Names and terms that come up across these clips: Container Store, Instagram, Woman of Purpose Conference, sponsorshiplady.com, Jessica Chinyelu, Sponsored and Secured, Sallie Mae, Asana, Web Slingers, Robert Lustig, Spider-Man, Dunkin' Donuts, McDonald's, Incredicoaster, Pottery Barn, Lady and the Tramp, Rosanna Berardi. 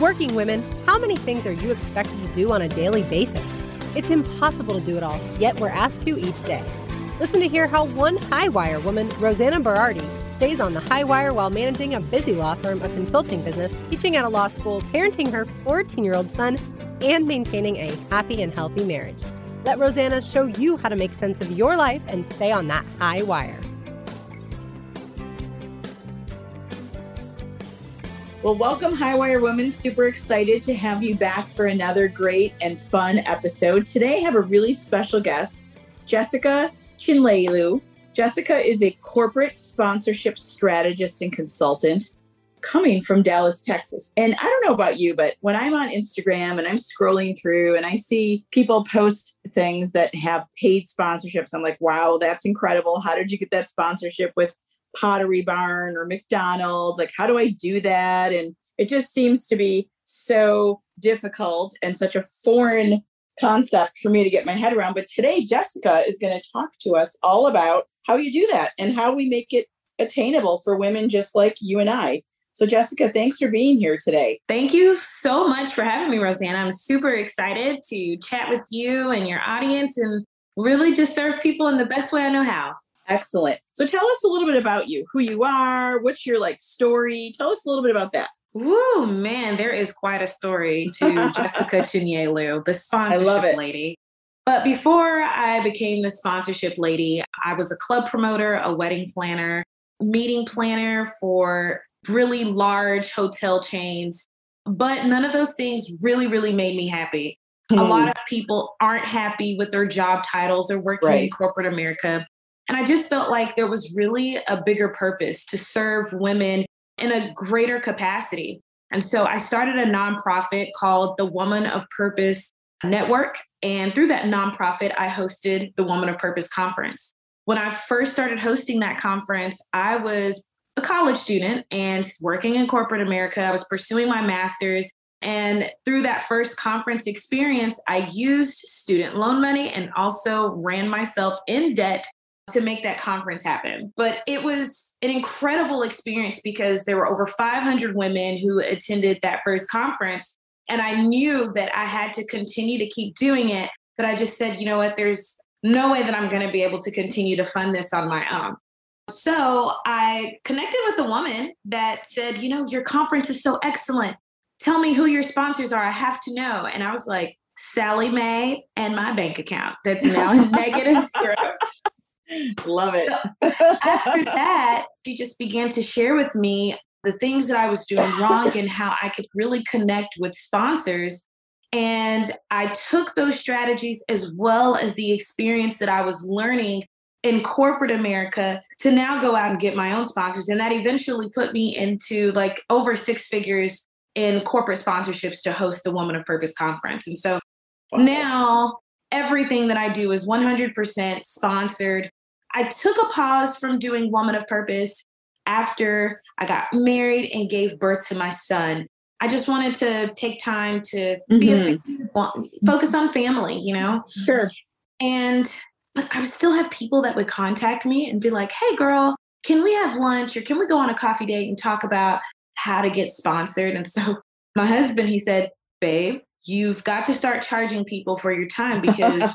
Working women, how many things are you expected to do on a daily basis? It's impossible to do it all, yet we're asked to each day. Listen to hear how one high-wire woman, Rosanna Berardi, stays on the high wire while managing a busy law firm, a consulting business, teaching at a law school, parenting her 14-year-old son, and maintaining a happy and healthy marriage. Let Rosanna show you how to make sense of your life and stay on that high wire. Well, welcome, Highwire Women. Super excited to have you back for another great and fun episode. Today, I have a really special guest, Jessica Chinyelu. Jessica is a corporate sponsorship strategist and consultant coming from Dallas, Texas. And I don't know about you, but when I'm on Instagram and I'm scrolling through and I see people post things that have paid sponsorships, I'm like, wow, that's incredible. How did you get that sponsorship with Pottery Barn or McDonald's? Like, how do I do that? And it just seems to be so difficult and such a foreign concept for me to get my head around. But today, Jessica is going to talk to us all about how you do that and how we make it attainable for women just like you and I. So Jessica, thanks for being here today. Thank you so much for having me, Rosanna. I'm super excited to chat with you and your audience and really just serve people in the best way I know how. Excellent. So tell us a little bit about you, who you are, what's your story. Tell us a little bit about that. Ooh, man, there is quite a story to Jessica Chinyelu, the sponsorship lady. But before I became the sponsorship lady, I was a club promoter, a wedding planner, meeting planner for really large hotel chains. But none of those things really, really made me happy. Mm. A lot of people aren't happy with their job titles or working in corporate America. And I just felt like there was really a bigger purpose to serve women in a greater capacity. And so I started a nonprofit called the Woman of Purpose Network. And through that nonprofit, I hosted the Woman of Purpose Conference. When I first started hosting that conference, I was a college student and working in corporate America. I was pursuing my master's. And through that first conference experience, I used student loan money and also ran myself in debt to make that conference happen. But it was an incredible experience because there were over 500 women who attended that first conference. And I knew that I had to continue to keep doing it. But I just said, you know what, there's no way that I'm going to be able to continue to fund this on my own. So I connected with a woman that said, you know, your conference is so excellent. Tell me who your sponsors are. I have to know. And I was like, Sallie Mae and my bank account. That's now -0. Love it. So after that, she just began to share with me the things that I was doing wrong and how I could really connect with sponsors. And I took those strategies as well as the experience that I was learning in corporate America to now go out and get my own sponsors. And that eventually put me into like over six figures in corporate sponsorships to host the Woman of Purpose Conference. And so now everything that I do is 100% sponsored. I took a pause from doing Woman of Purpose after I got married and gave birth to my son. I just wanted to take time to be focus on family, you know? Sure. But I would still have people that would contact me and be like, hey, girl, can we have lunch or can we go on a coffee date and talk about how to get sponsored? And so my husband, he said, babe, you've got to start charging people for your time because,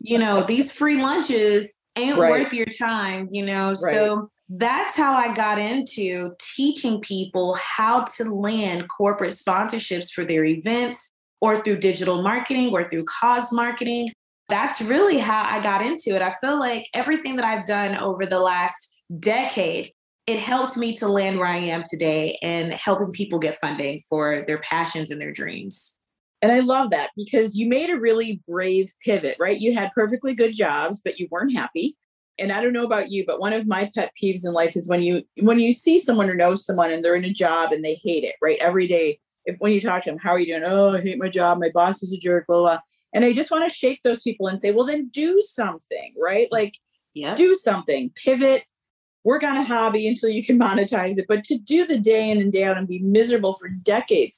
you know, these free lunches ain't worth your time, you know? Right. So that's how I got into teaching people how to land corporate sponsorships for their events or through digital marketing or through cause marketing. That's really how I got into it. I feel like everything that I've done over the last decade, it helped me to land where I am today and helping people get funding for their passions and their dreams. And I love that because you made a really brave pivot, right? You had perfectly good jobs, but you weren't happy. And I don't know about you, but one of my pet peeves in life is when you see someone or know someone and they're in a job and they hate it, right? Every day, when you talk to them, how are you doing? Oh, I hate my job. My boss is a jerk, blah, blah. And I just want to shake those people and say, well, then do something, right? Like, do something, pivot, work on a hobby until you can monetize it. But to do the day in and day out and be miserable for decades,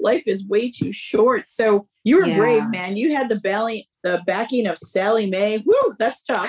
life is way too short. So you were brave, man. You had the backing of Sallie Mae. Woo, that's tough.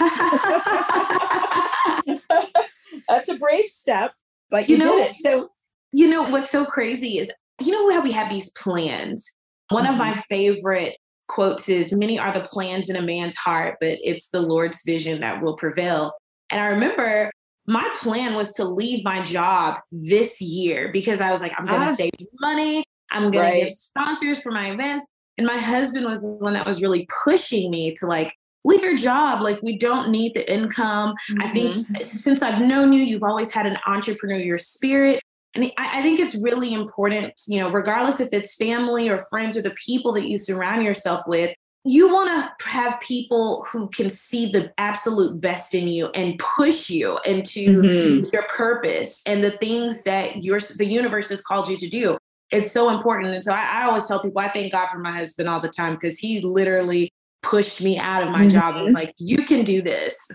That's a brave step, but you did it. So, you know, what's so crazy is you know how we have these plans. One of my favorite quotes is, many are the plans in a man's heart, but it's the Lord's vision that will prevail. And I remember my plan was to leave my job this year because I was like, I'm going to save money. I'm going to get sponsors for my events. And my husband was the one that was really pushing me to like, leave your job. Like, we don't need the income. Mm-hmm. I think since I've known you, you've always had an entrepreneurial spirit. And I think it's really important, you know, regardless if it's family or friends or the people that you surround yourself with, you want to have people who can see the absolute best in you and push you into your purpose and the things that the universe has called you to do. It's so important. And so I always tell people, I thank God for my husband all the time, because he literally pushed me out of my job and was like, you can do this.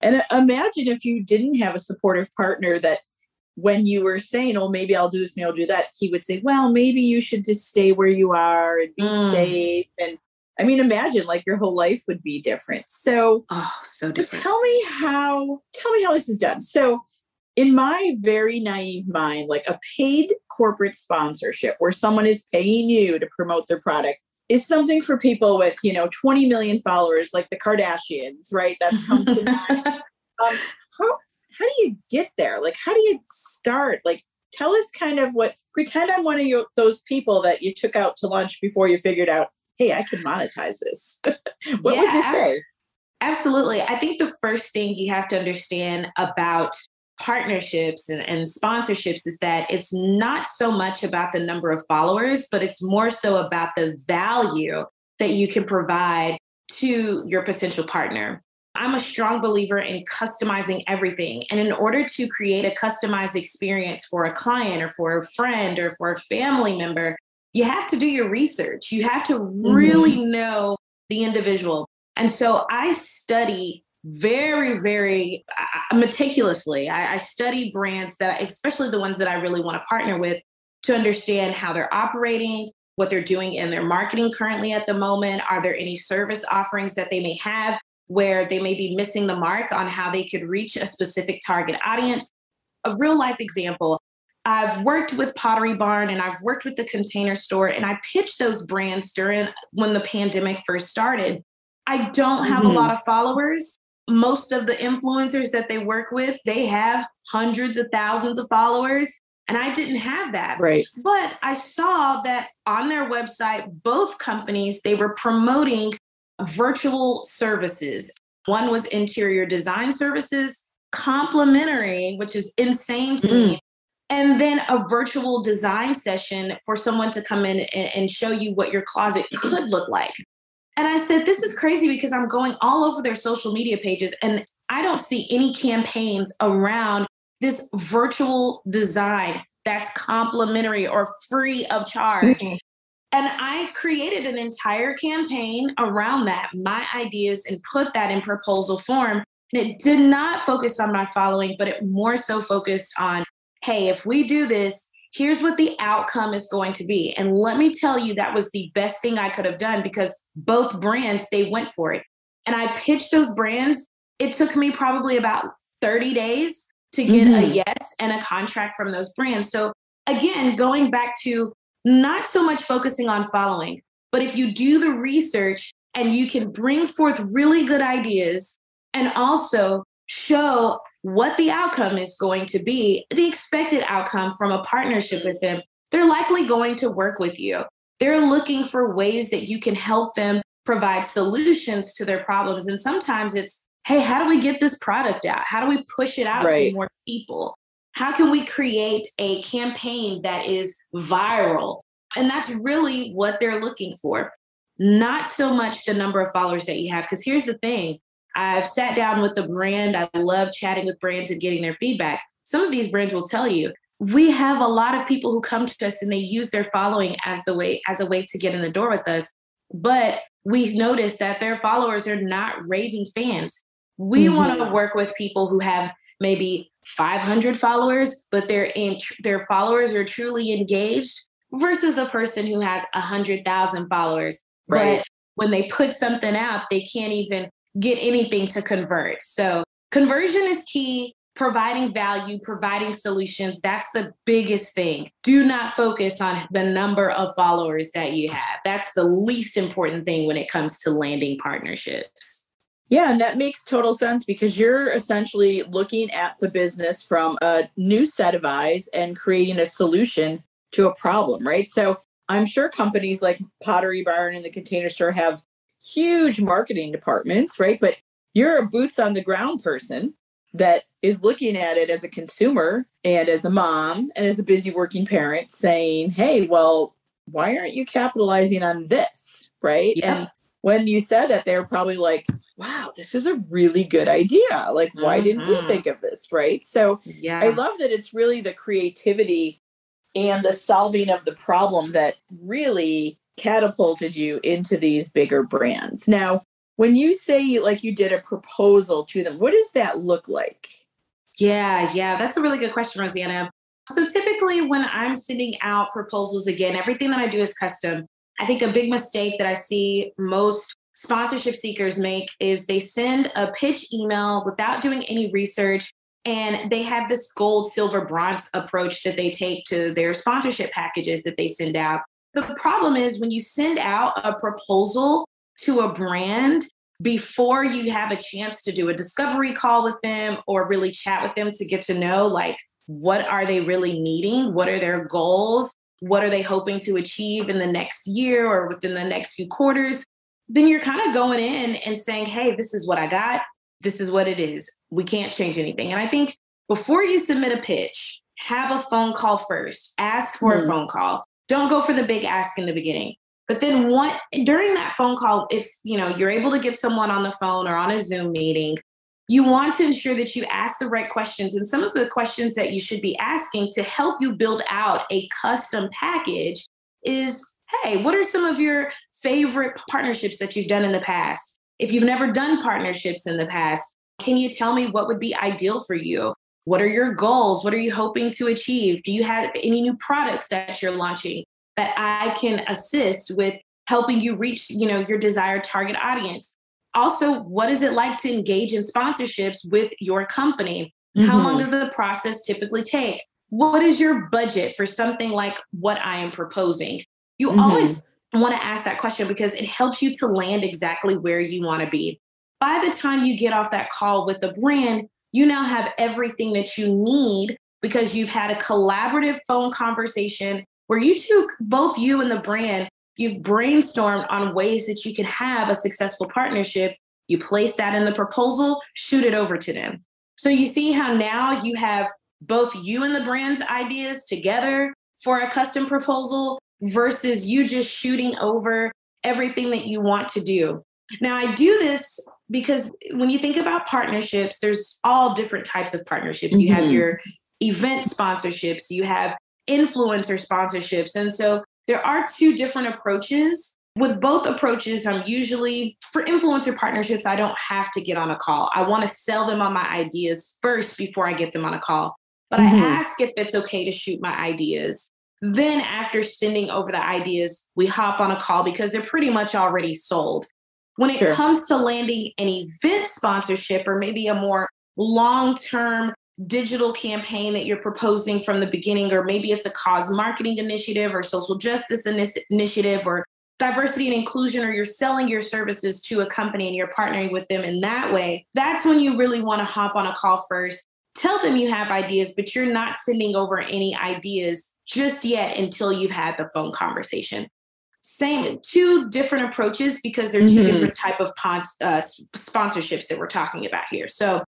And imagine if you didn't have a supportive partner that, when you were saying, oh, maybe I'll do this, maybe I'll do that, he would say, well, maybe you should just stay where you are and be safe. And I mean, imagine like your whole life would be different. So, so different. Tell me how this is done. So in my very naive mind, like a paid corporate sponsorship where someone is paying you to promote their product is something for people with, you know, 20 million followers, like the Kardashians, right? That comes to mind. How do you get there? Like, how do you start? Like, tell us kind of pretend I'm one of those people that you took out to lunch before you figured out, hey, I can monetize this. What would you say? Absolutely. I think the first thing you have to understand about partnerships and sponsorships is that it's not so much about the number of followers, but it's more so about the value that you can provide to your potential partner. I'm a strong believer in customizing everything. And in order to create a customized experience for a client or for a friend or for a family member, you have to do your research. You have to really know the individual. And so I study very, very meticulously. I study brands that, especially the ones that I really want to partner with, to understand how they're operating, what they're doing in their marketing currently at the moment. Are there any service offerings that they may have where they may be missing the mark on how they could reach a specific target audience? A real life example, I've worked with Pottery Barn and I've worked with the Container Store, and I pitched those brands when the pandemic first started. I don't have a lot of followers. Most of the influencers that they work with, they have hundreds of thousands of followers. And I didn't have that. Right. But I saw that on their website, both companies, they were promoting virtual services. One was interior design services, complimentary, which is insane to me. And then a virtual design session for someone to come in and show you what your closet could look like. And I said, this is crazy, because I'm going all over their social media pages and I don't see any campaigns around this virtual design that's complimentary or free of charge. And I created an entire campaign around that, my ideas, and put that in proposal form. And it did not focus on my following, but it more so focused on, hey, if we do this, here's what the outcome is going to be. And let me tell you, that was the best thing I could have done, because both brands, they went for it. And I pitched those brands. It took me probably about 30 days to get a yes and a contract from those brands. So again, going back to, not so much focusing on following, but if you do the research and you can bring forth really good ideas and also show what the outcome is going to be, the expected outcome from a partnership with them, they're likely going to work with you. They're looking for ways that you can help them provide solutions to their problems. And sometimes it's, hey, how do we get this product out? How do we push it out to more people? How can we create a campaign that is viral? And that's really what they're looking for. Not so much the number of followers that you have, because here's the thing. I've sat down with the brand. I love chatting with brands and getting their feedback. Some of these brands will tell you, we have a lot of people who come to us and they use their following as a way to get in the door with us. But we noticed that their followers are not raving fans. We want to work with people who have maybe 500 followers, but their followers are truly engaged, versus the person who has 100,000 followers. Right. But when they put something out, they can't even get anything to convert. So conversion is key. providing value, providing solutions. That's the biggest thing. Do not focus on the number of followers that you have. That's the least important thing when it comes to landing partnerships. Yeah, and that makes total sense because you're essentially looking at the business from a new set of eyes and creating a solution to a problem, right? So I'm sure companies like Pottery Barn and the Container Store have huge marketing departments, right? But you're a boots on the ground person that is looking at it as a consumer and as a mom and as a busy working parent saying, hey, well, why aren't you capitalizing on this, right? Yeah. And when you said that, they're probably like, wow, this is a really good idea. Like, why didn't we think of this, right? So yeah. I love that it's really the creativity and the solving of the problem that really catapulted you into these bigger brands. Now, when you say like you did a proposal to them, what does that look like? Yeah. That's a really good question, Rosanna. So typically when I'm sending out proposals, again, everything that I do is custom. I think a big mistake that I see most sponsorship seekers make is they send a pitch email without doing any research. And they have this gold, silver, bronze approach that they take to their sponsorship packages that they send out. The problem is when you send out a proposal to a brand before you have a chance to do a discovery call with them or really chat with them to get to know, like, what are they really needing? What are their goals? What are they hoping to achieve in the next year or within the next few quarters? Then you're kind of going in and saying, hey, this is what I got. This is what it is. We can't change anything. And I think before you submit a pitch, have a phone call first. Ask for a phone call. Don't go for the big ask in the beginning. But then during that phone call, if you know, you're able to get someone on the phone or on a Zoom meeting, you want to ensure that you ask the right questions. And some of the questions that you should be asking to help you build out a custom package is, hey, what are some of your favorite partnerships that you've done in the past? If you've never done partnerships in the past, can you tell me what would be ideal for you? What are your goals? What are you hoping to achieve? Do you have any new products that you're launching that I can assist with helping you reach, you know, your desired target audience? Also, what is it like to engage in sponsorships with your company? Mm-hmm. How long does the process typically take? What is your budget for something like what I am proposing? You always want to ask that question because it helps you to land exactly where you want to be. By the time you get off that call with the brand, you now have everything that you need because you've had a collaborative phone conversation where you two, both you and the brand, you've brainstormed on ways that you can have a successful partnership. You place that in the proposal, shoot it over to them. So you see how now you have both you and the brand's ideas together for a custom proposal versus you just shooting over everything that you want to do. Now, I do this because when you think about partnerships, there's all different types of partnerships. You have your event sponsorships, you have influencer sponsorships. And so there are two different approaches. With both approaches, I'm usually, for influencer partnerships, I don't have to get on a call. I want to sell them on my ideas first before I get them on a call. But I ask if it's okay to shoot my ideas. Then after sending over the ideas, we hop on a call because they're pretty much already sold. When it comes to landing an event sponsorship or maybe a more long-term digital campaign that you're proposing from the beginning, or maybe it's a cause marketing initiative or social justice initiative or diversity and inclusion, or you're selling your services to a company and you're partnering with them in that way, that's when you really want to hop on a call first. Tell them you have ideas, but you're not sending over any ideas just yet until you've had the phone conversation. Same, two different approaches because they're two different type of sponsorships that we're talking about here. So,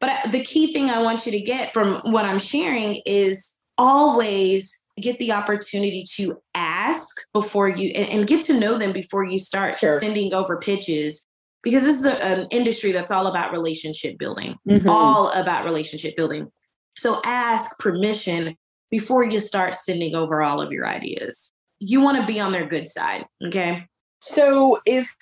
but the key thing I want you to get from what I'm sharing is always get the opportunity to ask before you and get to know them before you start sending over pitches, because this is an industry that's all about relationship building, all about relationship building. So ask permission before you start sending over all of your ideas. You want to be on their good side, okay? So if,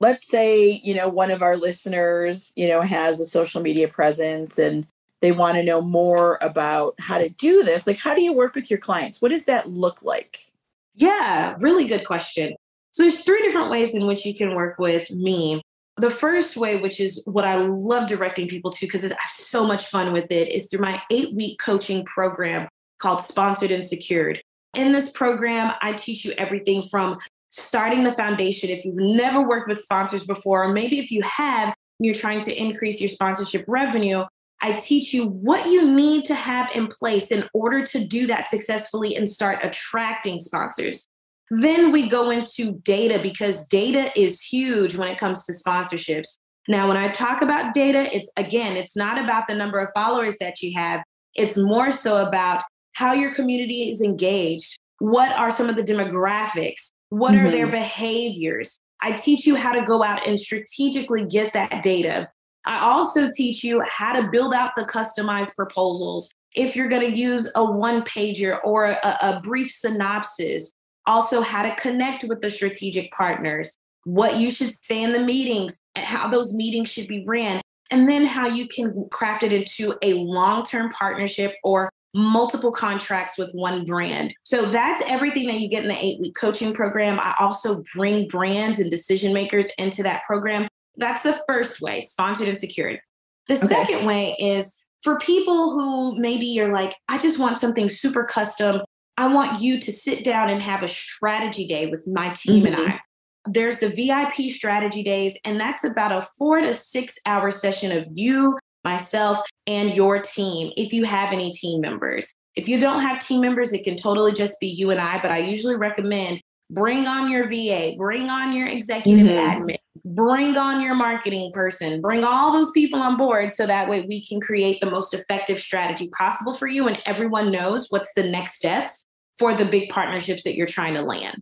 let's say, you know, one of our listeners, you know, has a social media presence and they want to know more about how to do this, like, how do you work with your clients? What does that look like? Yeah, really good question. So there's three different ways in which you can work with me. The first way, which is what I love directing people to because I have so much fun with it, is through my 8-week coaching program called Sponsored and Secured. In this program, I teach you everything from starting the foundation. If you've never worked with sponsors before, or maybe if you have, and you're trying to increase your sponsorship revenue, I teach you what you need to have in place in order to do that successfully and start attracting sponsors. Then we go into data because data is huge when it comes to sponsorships. Now, when I talk about data, it's not about the number of followers that you have. It's more so about how your community is engaged. What are some of the demographics? What are their behaviors? I teach you how to go out and strategically get that data. I also teach you how to build out the customized proposals if you're going to use a one-pager or a brief synopsis. Also, how to connect with the strategic partners, what you should say in the meetings, and how those meetings should be ran, and then how you can craft it into a long-term partnership or multiple contracts with one brand. So that's everything that you get in the 8-week coaching program. I also bring brands and decision makers into that program. That's the first way, sponsored and secured. The second way is for people who maybe you're like, I just want something super custom. I want you to sit down and have a strategy day with my team and I. There's the VIP strategy days, and that's about a 4 to 6 hour session of you, myself, and your team, if you have any team members. If you don't have team members, it can totally just be you and I, but I usually recommend bring on your VA, bring on your executive admin, bring on your marketing person, bring all those people on board so that way we can create the most effective strategy possible for you and everyone knows what's the next steps for the big partnerships that you're trying to land.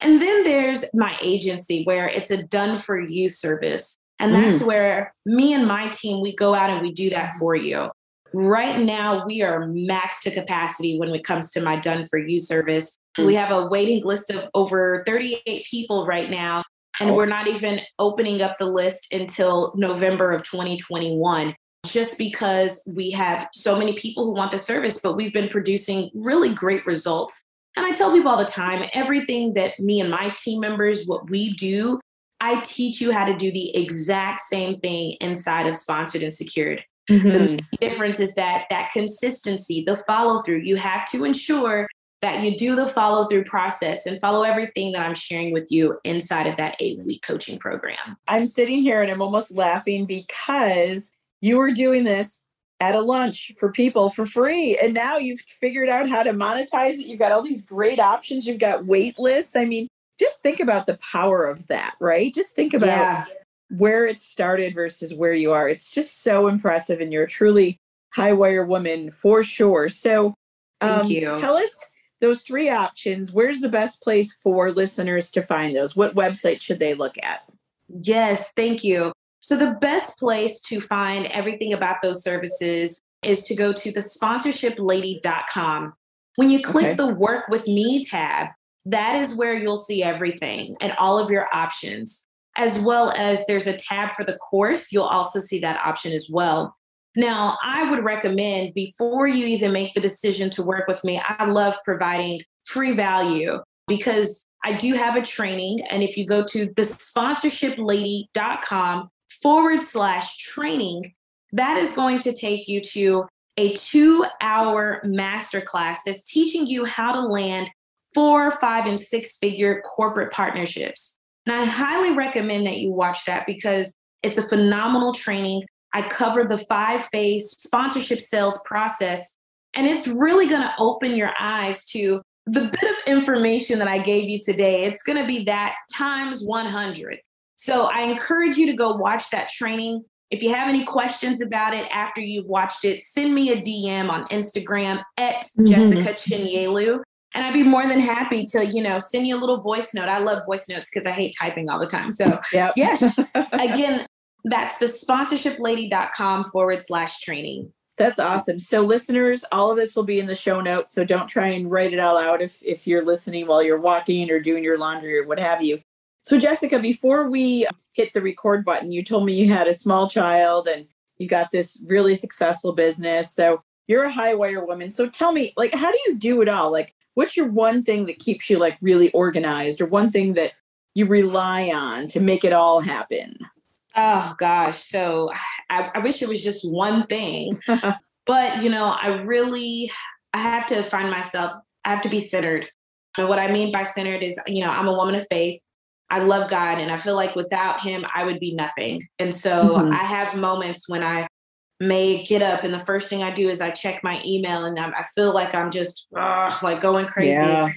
And then there's my agency where it's a done for you service. And that's where me and my team, we go out and we do that for you. Right now, we are max to capacity when it comes to my done for you service. We have a waiting list of over 38 people right now. And we're not even opening up the list until November of 2021, just because we have so many people who want the service, but we've been producing really great results. And I tell people all the time, everything that me and my team members, what we do, I teach you how to do the exact same thing inside of Sponsored and Secured. The difference is that consistency, the follow through, you have to ensure that you do the follow through process and follow everything that I'm sharing with you inside of that 8-week coaching program. I'm sitting here and I'm almost laughing because you were doing this at a lunch for people for free. And now you've figured out how to monetize it. You've got all these great options. You've got wait lists. I mean, just think about the power of that, right? Just think about where it started versus where you are. It's just so impressive. And you're a truly high wire woman for sure. So thank you. Tell us those 3 options. Where's the best place for listeners to find those? What website should they look at? Yes, thank you. So the best place to find everything about those services is to go to the sponsorshiplady.com. When you click the Work With Me tab, that is where you'll see everything and all of your options, as well as there's a tab for the course. You'll also see that option as well. Now, I would recommend before you even make the decision to work with me, I love providing free value because I do have a training. And if you go to the sponsorshiplady.com/training, that is going to take you to a 2-hour masterclass that's teaching you how to land 4-, 5-, and 6-figure corporate partnerships. And I highly recommend that you watch that because it's a phenomenal training. I cover the 5-phase sponsorship sales process, and it's really going to open your eyes to the bit of information that I gave you today. It's going to be that times 100. So I encourage you to go watch that training. If you have any questions about it after you've watched it, send me a DM on Instagram at Jessica Chinyelu. And I'd be more than happy to, send you a little voice note. I love voice notes because I hate typing all the time. So yes, again, that's the sponsorshiplady.com/training. That's awesome. So listeners, all of this will be in the show notes. So don't try and write it all out if you're listening while you're walking or doing your laundry or what have you. So Jessica, before we hit the record button, you told me you had a small child and you got this really successful business. So you're a high wire woman. So tell me, how do you do it all? What's your one thing that keeps you really organized or one thing that you rely on to make it all happen? Oh gosh. So I wish it was just one thing, but you know, I have to find myself. I have to be centered. And what I mean by centered is, you know, I'm a woman of faith. I love God. And I feel like without him, I would be nothing. And so I have moments when I may get up and the first thing I do is I check my email and I feel like I'm just like going crazy. Yeah.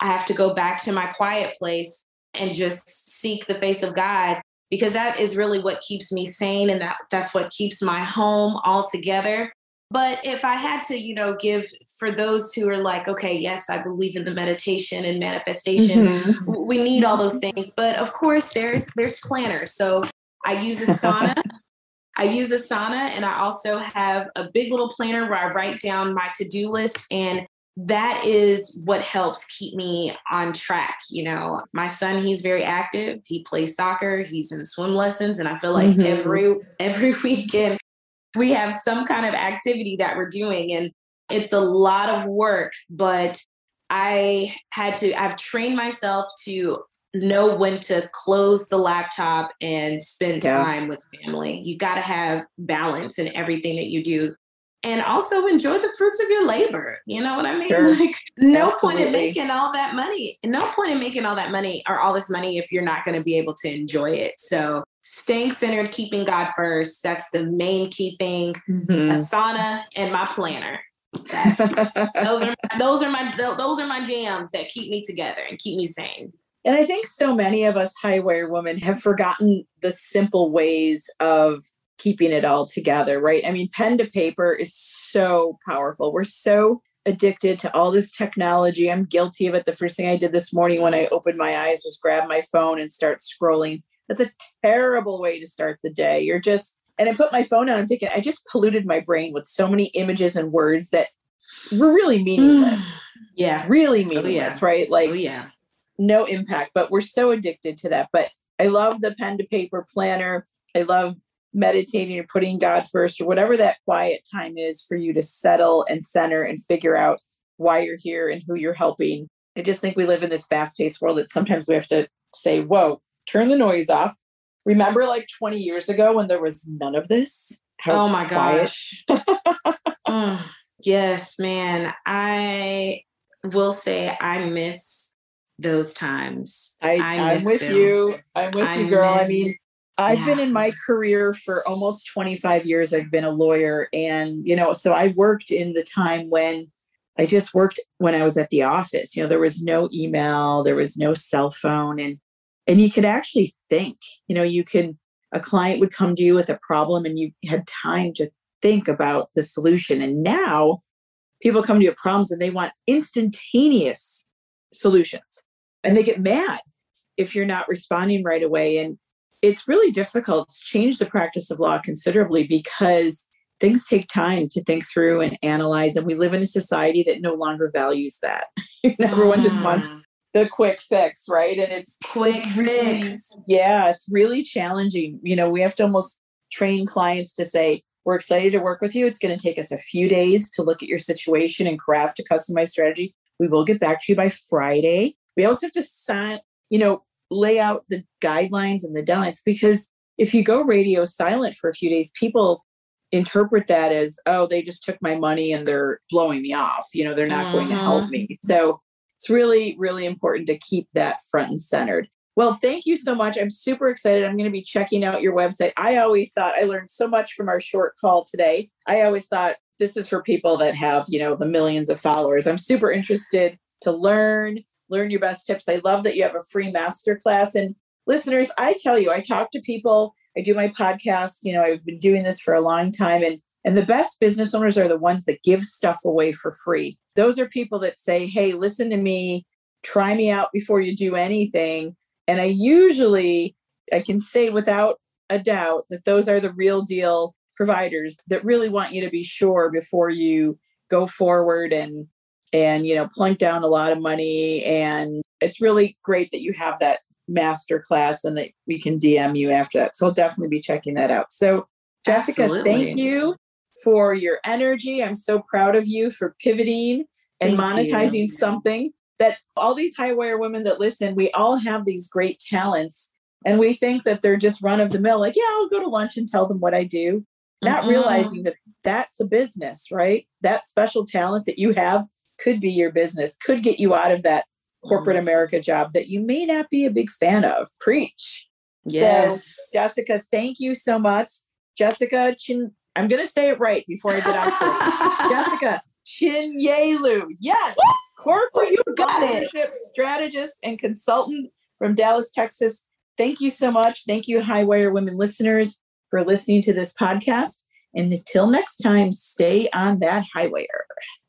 I have to go back to my quiet place and just seek the face of God, because that is really what keeps me sane. And that's what keeps my home all together. But if I had to, you know, give for those who are like, okay, yes, I believe in the meditation and manifestation. Mm-hmm. We need all those things. But of course, there's planners. So I use Asana. I use Asana, and I also have a big little planner where I write down my to-do list. And that is what helps keep me on track. You know, my son, he's very active. He plays soccer. He's in swim lessons. And I feel like every weekend we have some kind of activity that we're doing. And it's a lot of work, but I've trained myself to know when to close the laptop and spend time with family. You got to have balance in everything that you do. And also enjoy the fruits of your labor. You know what I mean? Sure. Like no point in making all that money. No point in making all that money or all this money if you're not going to be able to enjoy it. So staying centered, keeping God first. That's the main key thing. Mm-hmm. Asana and my planner. Those are my jams that keep me together and keep me sane. And I think so many of us highwire women have forgotten the simple ways of keeping it all together, right? I mean, pen to paper is so powerful. We're so addicted to all this technology. I'm guilty of it. The first thing I did this morning when I opened my eyes was grab my phone and start scrolling. That's a terrible way to start the day. And I put my phone on, I'm thinking, I just polluted my brain with so many images and words that were really meaningless. Yeah. Really meaningless, right? Like no impact, but we're so addicted to that. But I love the pen to paper planner. I love meditating or putting God first, or whatever that quiet time is for you to settle and center and figure out why you're here and who you're helping. I just think we live in this fast-paced world that sometimes we have to say, whoa, turn the noise off. Remember like 20 years ago when there was none of this? Oh my gosh. Yes, man. I will say I miss those times. I'm with you, girl. I mean, I've been in my career for almost 25 years. I've been a lawyer. And, you know, so I worked in the time when I just worked when I was at the office. You know, there was no email, there was no cell phone. And you could actually think, you know, a client would come to you with a problem and you had time to think about the solution. And now people come to you with problems and they want instantaneous solutions. And they get mad if you're not responding right away. And it's really difficult. It's changed the practice of law considerably because things take time to think through and analyze. And we live in a society that no longer values that. Everyone just wants the quick fix, right? And it's quick fix. Yeah, it's really challenging. You know, we have to almost train clients to say, we're excited to work with you. It's going to take us a few days to look at your situation and craft a customized strategy. We will get back to you by Friday. We also have to sign, you know, lay out the guidelines and the deadlines, because if you go radio silent for a few days, people interpret that as, oh, they just took my money and they're blowing me off. You know, they're not going to help me. So it's really, really important to keep that front and centered. Well, thank you so much. I'm super excited. I'm going to be checking out your website. I always thought I learned so much from our short call today. I always thought this is for people that have, you know, the millions of followers. I'm super interested to learn your best tips. I love that you have a free masterclass. And listeners, I tell you, I talk to people, I do my podcast, you know, I've been doing this for a long time. And the best business owners are the ones that give stuff away for free. Those are people that say, hey, listen to me, try me out before you do anything. And I can say without a doubt that those are the real deal providers that really want you to be sure before you go forward and, you know, plunk down a lot of money. And it's really great that you have that masterclass and that we can DM you after that. So I'll definitely be checking that out. So Jessica, Thank you for your energy. I'm so proud of you for pivoting and monetizing something that all these high wire women that listen, we all have these great talents And we think that they're just run of the mill, like, yeah, I'll go to lunch and tell them what I do. Not realizing that that's a business, right? That special talent that you have could be your business, could get you out of that corporate America job that you may not be a big fan of. Preach. Yes. So, Jessica, thank you so much. Jessica Chin, I'm going to say it right before I get out. Jessica Chinyelu. Yes. What? Corporate sponsorship strategist and consultant from Dallas, Texas. Thank you so much. Thank you, Highwire Women listeners, for listening to this podcast. And until next time, stay on that highwire.